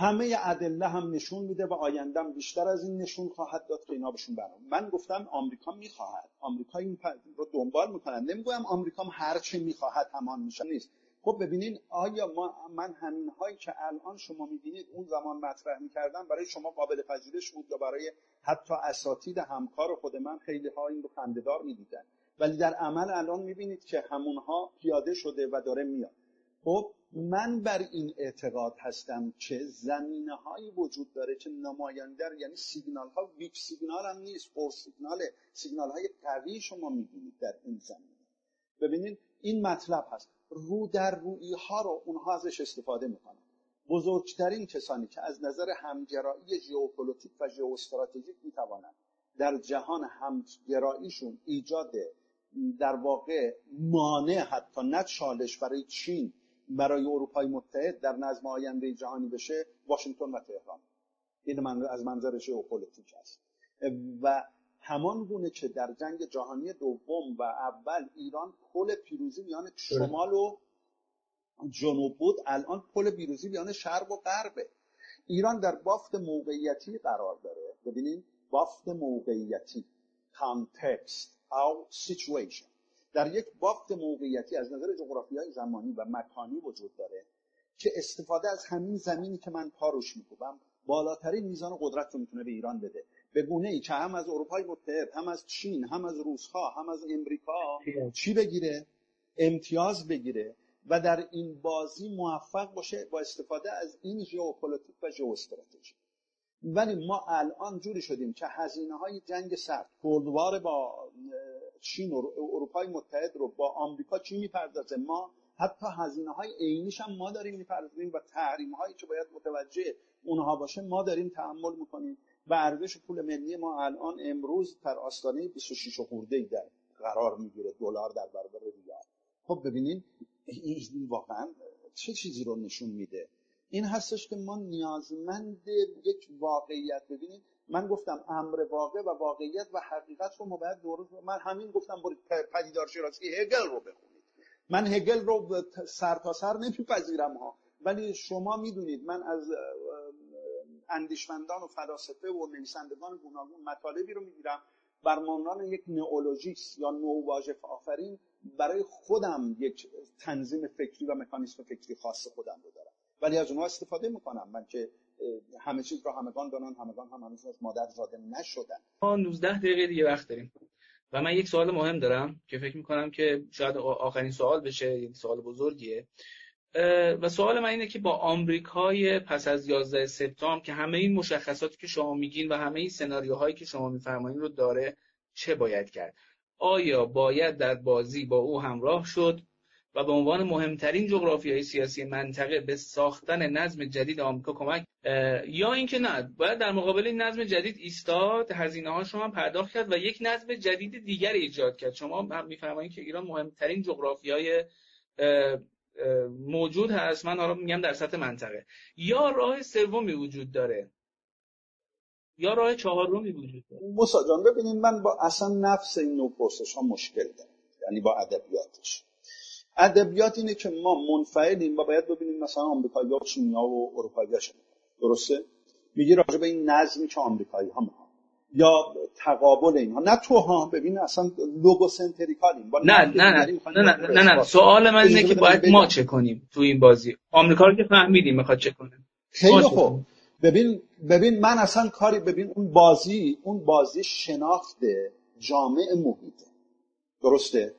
همه ادله هم نشون میده و آیندهم بیشتر از این نشون خواهد داد که اینا بهشون برام. من گفتم آمریکا میخواهد، آمریکا این رو دنبال میکنه. نمیگم آمریکا هم هر چی میخواهد همان میشه، نیست. خب ببینین آیا ما من همین هایی که الان شما میبینید اون زمان مطرح میکردم برای شما قابل پذیرش بود و برای حتی اساتید همکار خود من خیلی ها این رو خنده‌دار میدیدن، ولی در عمل الان میبینید که همونها پیاده شده و داره میاد. خب من بر این اعتقاد هستم که زمینه هایی وجود داره که نمایندر یعنی سیگنال ها، ویک سیگنال هم نیست، فور سیگنال، سیگنال های قوی شما میبینید در این زمینه. ببینید این مطلب هست، رو در رویی ها رو اونها ازش استفاده میکنن. بزرگترین کسانی که از نظر همگرایی ژئوپلیتیک و ژئواستراتژیک میتوانند در جهان همگراییشون ایجاد در واقع مانع حتی نه چالش برای چین برای اروپای متحد در نظم آینده جهانی بشه واشنگتن و تهران. این من از منظر ژئوپلیتیک است و همان گونه که در جنگ جهانی دوم و اول ایران پل پیروزی میان شمال و جنوب بود، الان پل پیروزی میان شرق و غربه. ایران در بافت موقعیتی قرار داره. ببینید بافت موقعیتی، context or situation، در یک بافت موقعیتی از نظر جغرافیای زمانی و مکانی وجود داره که استفاده از همین زمینی که من پاروش میکوبم بالاترین میزان قدرت رو میتونه به ایران بده، به گونه ای که هم از اروپای متحد، هم از چین، هم از روس‌ها، هم از امریکا چی بگیره؟ امتیاز بگیره و در این بازی موفق باشه با استفاده از این ژئوپلیتیک و ژئواستراتژی. ولی ما الان جوری شدیم که هزینه‌های جنگ سرد، کلدوار با چین و اروپای متحد رو با آمریکا چی میپردازه؟ ما حتی هزینه‌های عینیش هم ما داریم میپردازیم و تحریم‌هایی که باید متوجه اونها باشه ما داریم تحمل می‌کنیم و ارزش پول ملی ما الان امروز در آستانه بیست و شش خورده‌ای در قرار میگیره، دلار در برابر ریال. خب ببینید این واقعا چه چیزی رو نشون میده؟ این هستش که ما نیازمند یک واقعیت. ببینید من گفتم امر واقع و واقعیت و حقیقت رو ما باید درست، من همین گفتم برید پدیدارشناسی هگل رو بخونید. من هگل رو سر تا سر نمیپذیرم ها، ولی شما میدونید من از اندیشمندان و فلاسفه و نویسندگان گوناگون مطالبی رو میگیرم بر مبنای یک نئولوژیست یا نوواژف آفرین برای خودم یک تنظیم فکری و مکانیزم فکری خاص خودم رو دارم، ولی از اونها استفاده میکنم. من که همه چیز رو همگان دانن، همگان هم هنوز از مادر زاده نشدن. ما نوزده دقیقه دیگه وقت داریم و من یک سوال مهم دارم که فکر میکنم که شاید آخرین سوال بشه، یک سوال بزرگیه و سوال من اینه که با آمریکای پس از یازده سپتامبر که همه این مشخصاتی که شما میگین و همه این سناریوهایی که شما میفرمایین رو داره چه باید کرد؟ آیا باید در بازی با او همراه شد و به عنوان مهمترین جغرافیای سیاسی منطقه به ساختن نظم جدید آمریکا کمک، یا اینکه نه، باید در مقابل این نظم جدید ایستاد، هزینه هاش رو هم پرداخت کرد و یک نظم جدید دیگر ایجاد کرد؟ شما هم می‌فرمایید که ایران مهمترین جغرافیای موجود هست، من حالا میگم در سطح منطقه. یا راه سومی وجود داره یا راه چهارمی وجود داره. موسی جان ببینید، من با اصلا نفس این نوع پرسش‌ها مشکل دارم، یعنی با ادبیاتش. ادبیات اینه که ما منفعلیم و باید ببینیم مثلا آمریکایی‌ها و چینی‌ها و اروپایی‌هاش، درسته؟ میگی راجع به این نظمی که آمریکایی‌ها می‌خوان یا تقابل اینها، نه توها، ببین اصلا لوگوسنتریکالیم. نه نه نه نه نه نه سوال من اینه که باید ما چه کنیم تو این بازی؟ آمریکا رو که فهمیدیم میخواد چه کنه. خیلی خوب، ببین ببین من اصلا کاری، ببین اون بازی اون بازی شناخت جامعه محیطه، درسته؟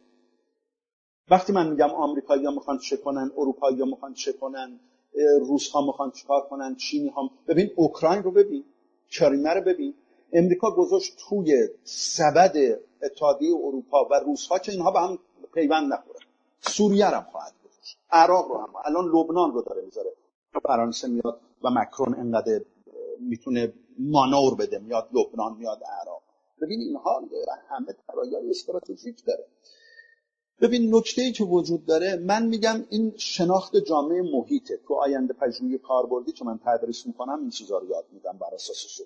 وقتی من میگم آمریکایی‌ها میخوان چه کنن، اروپایی‌ها میخوان چه کنن، روس‌ها میخوان چیکار کنن، چینی‌ها، ببین اوکراین رو ببین، کریمه رو ببین، امریکا گذاشت توی سبد اتحادیه اروپا و روس‌ها که اینها به هم پیوند نخورن. سوریه رو هم خواهد گذاشت، عراق رو هم، الان لبنان رو داره میذاره. فرانسه میاد و مکرون انقدر میتونه مانور بده، میاد لبنان، میاد عراق. ببین اینها همه طرایای استراتژیک داره. ببین نکته‌ای که وجود داره، من میگم این شناخت جامعه محیطه. تو آینده پژوهی کاربردی که من تدریس میکنم این چیزا رو یاد میدم، بر اساسش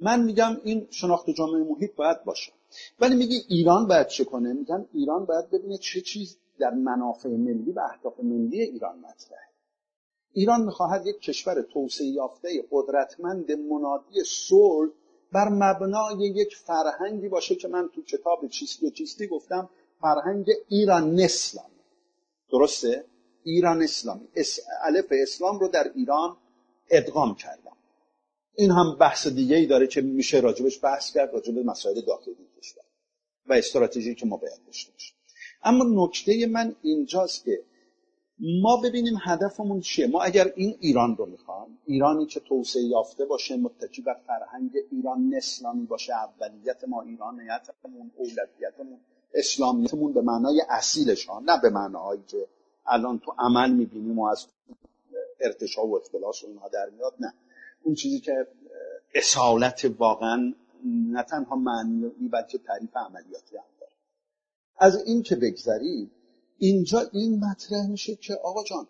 من میگم این شناخت جامعه محیط باید باشه. ولی میگی ایران باید چه کنه؟ میگم ایران باید ببینه چه چیز در منافع ملی و اهداف ملی ایران مطرحه. ایران میخواهد یک کشور توسعه یافته قدرتمند منادی صلح بر مبنای یک فرهنگی باشه که من تو کتاب چیستی و چیستی گفتم فرهنگ ایران اسلام، درسته؟ ایران اسلامی، اس... الف اسلام رو در ایران ادغام کردم. این هم بحث دیگه ای داره که میشه راجبش بحث کرد، راجب مسائل داخلی کشور و استراتژی که ما باید داشته باشیم. اما نکته من اینجاست که ما ببینیم هدفمون چیه. ما اگر این ایران رو میخوایم، ایرانی که توسعه یافته باشه، متکی بر فرهنگ ایران اسلامی باشه، اولیت ما ایرانیتمون، اولویتمون اسلامیتمون به معنای اصیلش، نه به معنایی که الان تو عمل میبینیم و از ارتشا و اختلاس و اینها در میاد، نه اون چیزی که اصالت واقعا نه تنها معنی بلکه تعریف عملیاتی هم داره. از این که بگذریم، اینجا این مطرح میشه که آقا جان،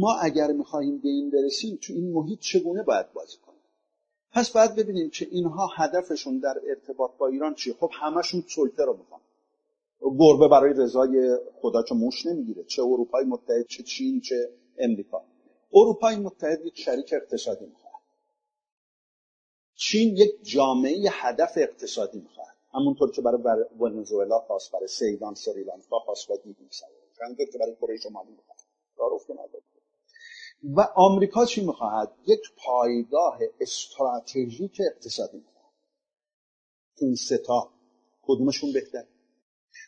ما اگر میخواییم به این برسیم تو این محیط چگونه باید بازی کنیم؟ پس باید ببینیم که اینها هدفشون در ارتباط با ایران چیه. خب همشون سلطه رو میخوان، گربه برای رضای خدا که موش نمیگیره، چه اروپای متحد، چه چین، چه امریکا. اروپای متحد یک شریک اقتصادی میخواد، چین یک جامعه هدف اقتصادی میخواد، همونطور که برای ونزوئلا خواست، برای سیدان سریلانکا خواست و دیدیم همونطور که برای کره شمالی میخواد، تعارف نداره. و آمریکا چی میخواد؟ یک پایگاه استراتژیک اقتصادی میخواد. این سه تا کدومشون بهتره؟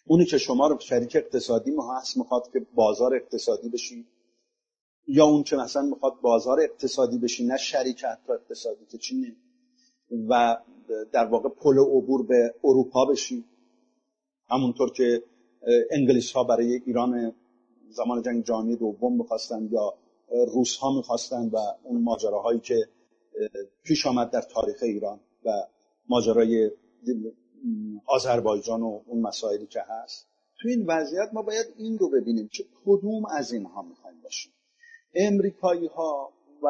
اونی که شما رو شریک اقتصادی محسوب میخواد که بازار اقتصادی بشی، یا اون که مثلا میخواد بازار اقتصادی بشی نه شریک اقتصادی که چینه و در واقع پل عبور به اروپا بشی، همونطور که انگلیس ها برای ایران زمان جنگ جهانی دوم میخواستن یا روس ها میخواستن و اون ماجراهایی که پیش آمد در تاریخ ایران و ماجرای آذربایجان و اون مسائلی که هست. تو این وضعیت ما باید این رو ببینیم که کدوم از اینها میخوایم باشیم. امریکایی ها و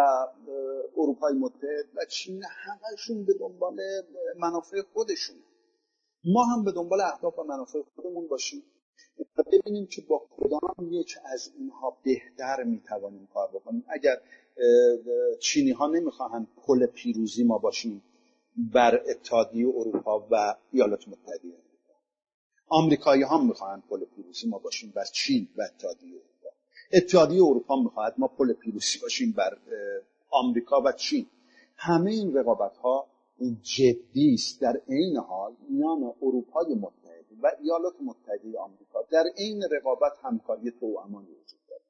اروپای متحد و چین همشون به دنبال منافع خودشون، ما هم به دنبال اهداف و منافع خودمون باشیم و ببینیم که با کدام یک از اینها بهتر میتوانیم کار بکنیم. اگر چینی ها نمیخواهن پل پیروزی ما باشیم بر اتحادیه اروپا و ایالات متحده، آمریکایی ها میخواهن پل پیروزی ما باشیم بر چین و اتحادیه اروپا، اتحادیه اروپا میخواهد ما پل پیروزی باشیم بر آمریکا و چین. همه این رقابت ها جدی است. در عین حال میان اروپای متحد و ایالات متحده آمریکا در عین رقابت همکاری توأمانی وجود دارد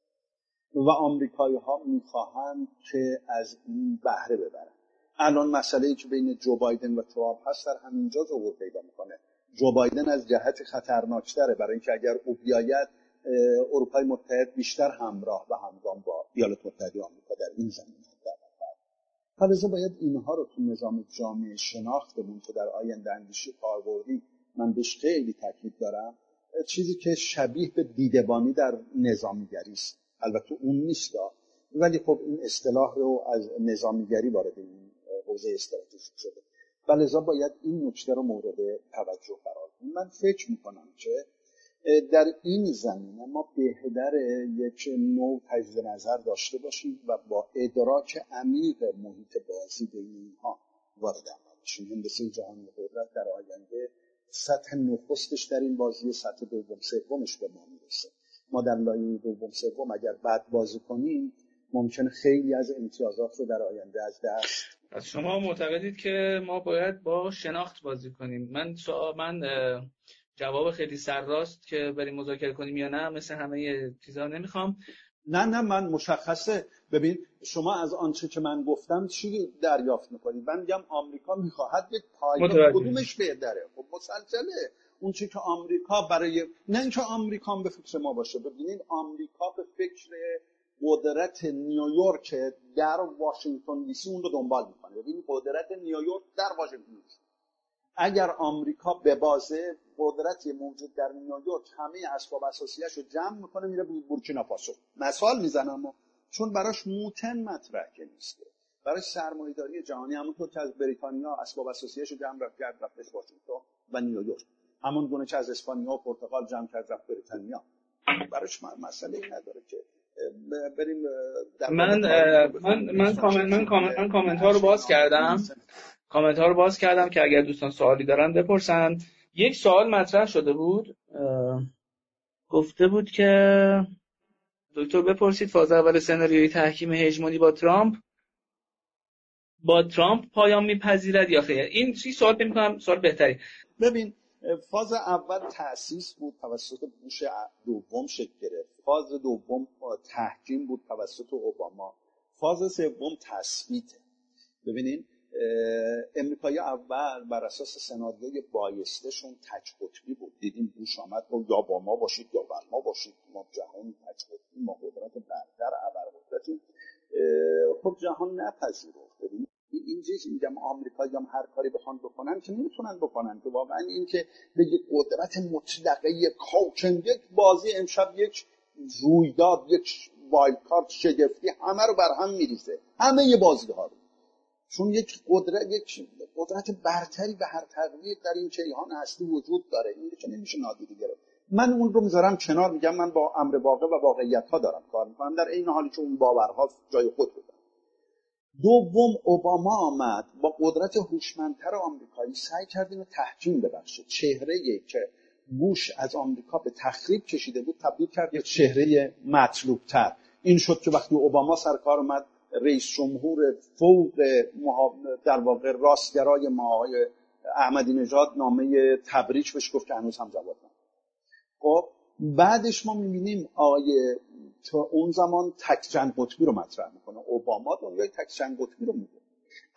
و آمریکایی ها میخواهند که از این بهره ببرند. الان مسئله‌ای که بین جو بایدن و ترامپ هست در همینجا ظهور پیدا می‌کنه. جو بایدن از جهت خطرناک‌تره، برای اینکه اگر او بیاید اروپای متحد بیشتر همراه و همگام با ایالات متحده آمریکا در این زمینه در واقع. حالا باید اینها رو تو نظام جامعه شناختمون که در آینده اندیشی کاربردی من بهش خیلی تاکید دارم، چیزی که شبیه به دیدبانی در نظامیگری است. البته اون نیست، ولی خب این اصطلاح رو از نظامیگری وارد این حوزه استراتژیک شده. بلکه باید این نکته رو مورد توجه قرار بدیم. من فکر می‌کنم که در این زمینه ما به هدر یک نوع تجزیه نظر داشته باشیم و با ادراک عمیق محیط بازی بین اینها وارد عمل بشیم. هندسه جهانی قدرت در آینده سطح نخستش در این بازی، سطح دوم سومش به ما میرسه. ما در لایه دوم سوم اگر بعد بازی کنیم ممکن خیلی از امتیازات رو در آینده از دست. پس شما معتقدید که ما باید با شناخت بازی کنیم. من سوال من جواب خیلی سرراست که بریم مذاکره کنیم یا نه مثل همه چیزا نمیخوام. نه نه من مشخصه. ببین شما از آنچه که من گفتم چی دریافت میکنید؟ من میگم آمریکا میخواهد یک پایه کدومش بهتره. خب مسلسله اون چیزی که آمریکا برای نه اینکه آمریکا به فکر ما باشه. ببینید آمریکا به فکر قدرت نیویورک در واشنگتن دی سی اون رو دنبال میکنه. ببینید قدرت نیویورک در واشنگتن اگر آمریکا به بازه قدرتی موجود در نیویورک همه اسباب اساسی‌اش رو جمع میکنه میره بورکینافاسو. مثال میزنم چون براش موتن مطرح نیست. برای سرمایه‌داری جهانی همونطور که از بریتانیا اسباب اساسی‌اش رو جمع کرد رفتش واشنگتن و نیویورک. همون گونه که از اسپانیا و پرتغال جمع کرد رفت بریتانیا. براش مسئله نداره که بریم در من من من کامنت من کامنت من کامنت ها رو باز کردم. کامنت ها رو باز کردم که اگر دوستان سوالی دارن بپرسن. یک سوال مطرح شده بود، گفته بود که دکتر بپرسید فاز اول سناریوی تحکیم هژمونی با ترامپ با ترامپ پایان میپذیرد یا خیر؟ این چی سوال می کنم سوال بهتری. ببین فاز اول تأسیس بود توسط بوش دوم شکل گرفت. فاز دوم تحکیم بود توسط اوباما. فاز سوم تثبیته. ببینین امریکای اول بر اساس سناریوی بایستشون تک قطبی بود. دیدیم بوش آمد با یا با ما باشید یا بر ما باشید. ما جهان تک قطبی، ما قدرت برتر ابر قدرتیم. خب جهان نپذیرفت. ببینید این چیزی میگم آمریکا هم هر کاری بخوان بکنن که نمیتونن بکنن. تو واقعا این که بگی قدرت مطلقه کاوچن یک بازی امشب یک رویداد یک وایلد کارت شگفتی همه رو بر هم میریزه. همه بازی‌ها رو چون یک قدرت یک قدرت برتری به هر تقدیر در این جهان هستی وجود داره. این که نمیشه نادیده گرفت. من اون رو میذارم کنار، میگم من با امر واقع و واقعیت‌ها دارم کار می‌کنم در این حالی که اون باورها جای خود داره. دوم اوباما آمد با قدرت هوشمندتر آمریکایی سعی کرد اینو تحجیم ببخشه. چهره‌ای که بوش از آمریکا به تخریب کشیده بود تبدیل کرد یه چهره مطلوب‌تر. این شد که وقتی اوباما سر کار آمد رئیس جمهور فوق در واقع راستگرای ماهای احمدی نژاد نامه تبریک بهش گفت که هنوز هم جواب نداد. خب بعدش ما می‌بینیم آقای تا اون زمان تک چند قطبی رو مطرح میکنه. اوباما دنیای تک چند قطبی رو میگه.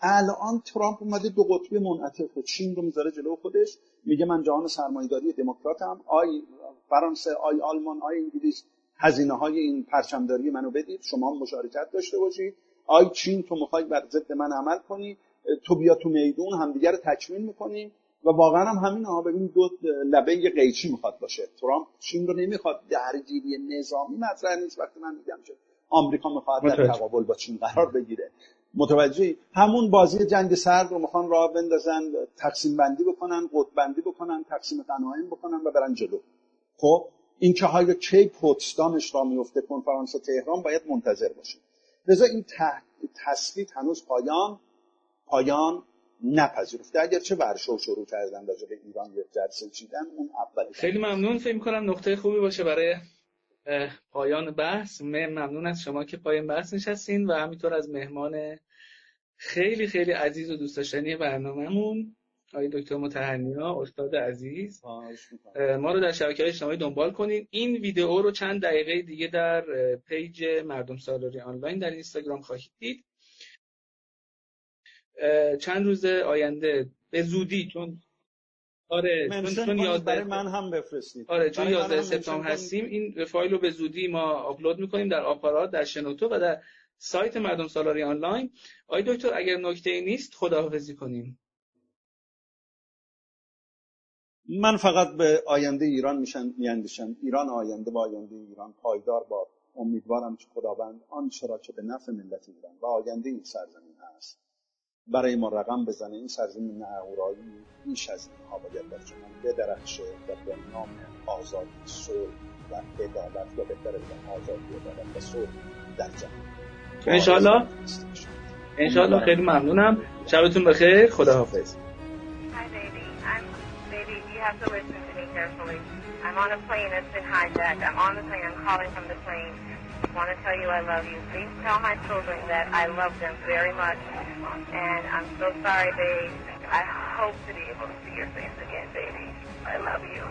الان ترامپ اومده دو قطبی منعطف و چین رو میذاره جلو خودش، میگه من جهان سرمایه‌داری دموکراتم. آی فرانسه، آی آلمان، آی انگلیس هزینه‌های این پرچمداری منو بدید، شما هم مشارکت داشته باشید. آی چین تو میخوای بر ضد من عمل کنی، تو بیا تو میدون، همدیگه رو تکمیل می‌کنیم. و واقعا هم همینها ببین دو لبه قیچی میخواد باشه. ترامپ چین رو نمیخواد. درگیری نظامی مطرح نیست وقتی من میگم که آمریکا میخواد در تقابل با چین قرار بگیره. متوجه همون بازی جنگ سرد رو میخوان راه بندازن، تقسیم بندی بکنن، قطب بندی بکنن، تقسیم غنایم بکنن و برن جلو. خب این که های کی پوتسدامش را میفته کنفرانس تهران باید منتظر باشیم. لذا این تثبیت هنوز پایان پایان نپذیرفته. اگرچه ورشو شروع کردن راجع به ایران یک جلسه چیدن اون اول. خیلی ممنون، فکر می‌کنم نقطه خوبی باشه برای پایان بحث. ممنون از شما که پایان بحث نشستین و همینطور از مهمان خیلی خیلی عزیز و دوست داشتنی برنامه‌مون آقای دکتر مطهرنیا استاد عزیز. ما رو در شبکه‌های اجتماعی دنبال کنین. این ویدئو رو چند دقیقه دیگه در پیج مردم سالاری آنلاین در اینستاگرام خواهید دید. چند روز آینده به زودی چون آره چون چون یازده من هم بفرستید. آره چون یازده سپتامبر هستیم این فایل رو به زودی ما آپلود می‌کنیم در آپارات، در شنوتو و در سایت مردم سالاری آنلاین. آی دکتر اگر نکته‌ای نیست خداحافظی کنیم. من فقط به آینده ایران میشم میاندیشم. ایران آینده با آینده ایران پایدار با امیدوارم که خداوند آن چرا که به نفع ملت ایران و آینده این سرزمین هست برای ما رقم بزنه. این سرزمین نهورایی بیش از اینها باید در جمعان بدرخشه و به نام آزادی صلح و عدالت و بهتر بگم آزادی عدالت و صلح در جمعان. انشاءالله انشاءالله خیلی ممنونم. شبتون بخیر. خداحافظ. You have to listen to me carefully. I'm on a plane that's been hijacked. I'm on the plane. I'm calling from the plane. I want to tell you I love you. Please tell my children that I love them very much. And I'm so sorry, babe. I hope to be able to see your face again, baby. I love you.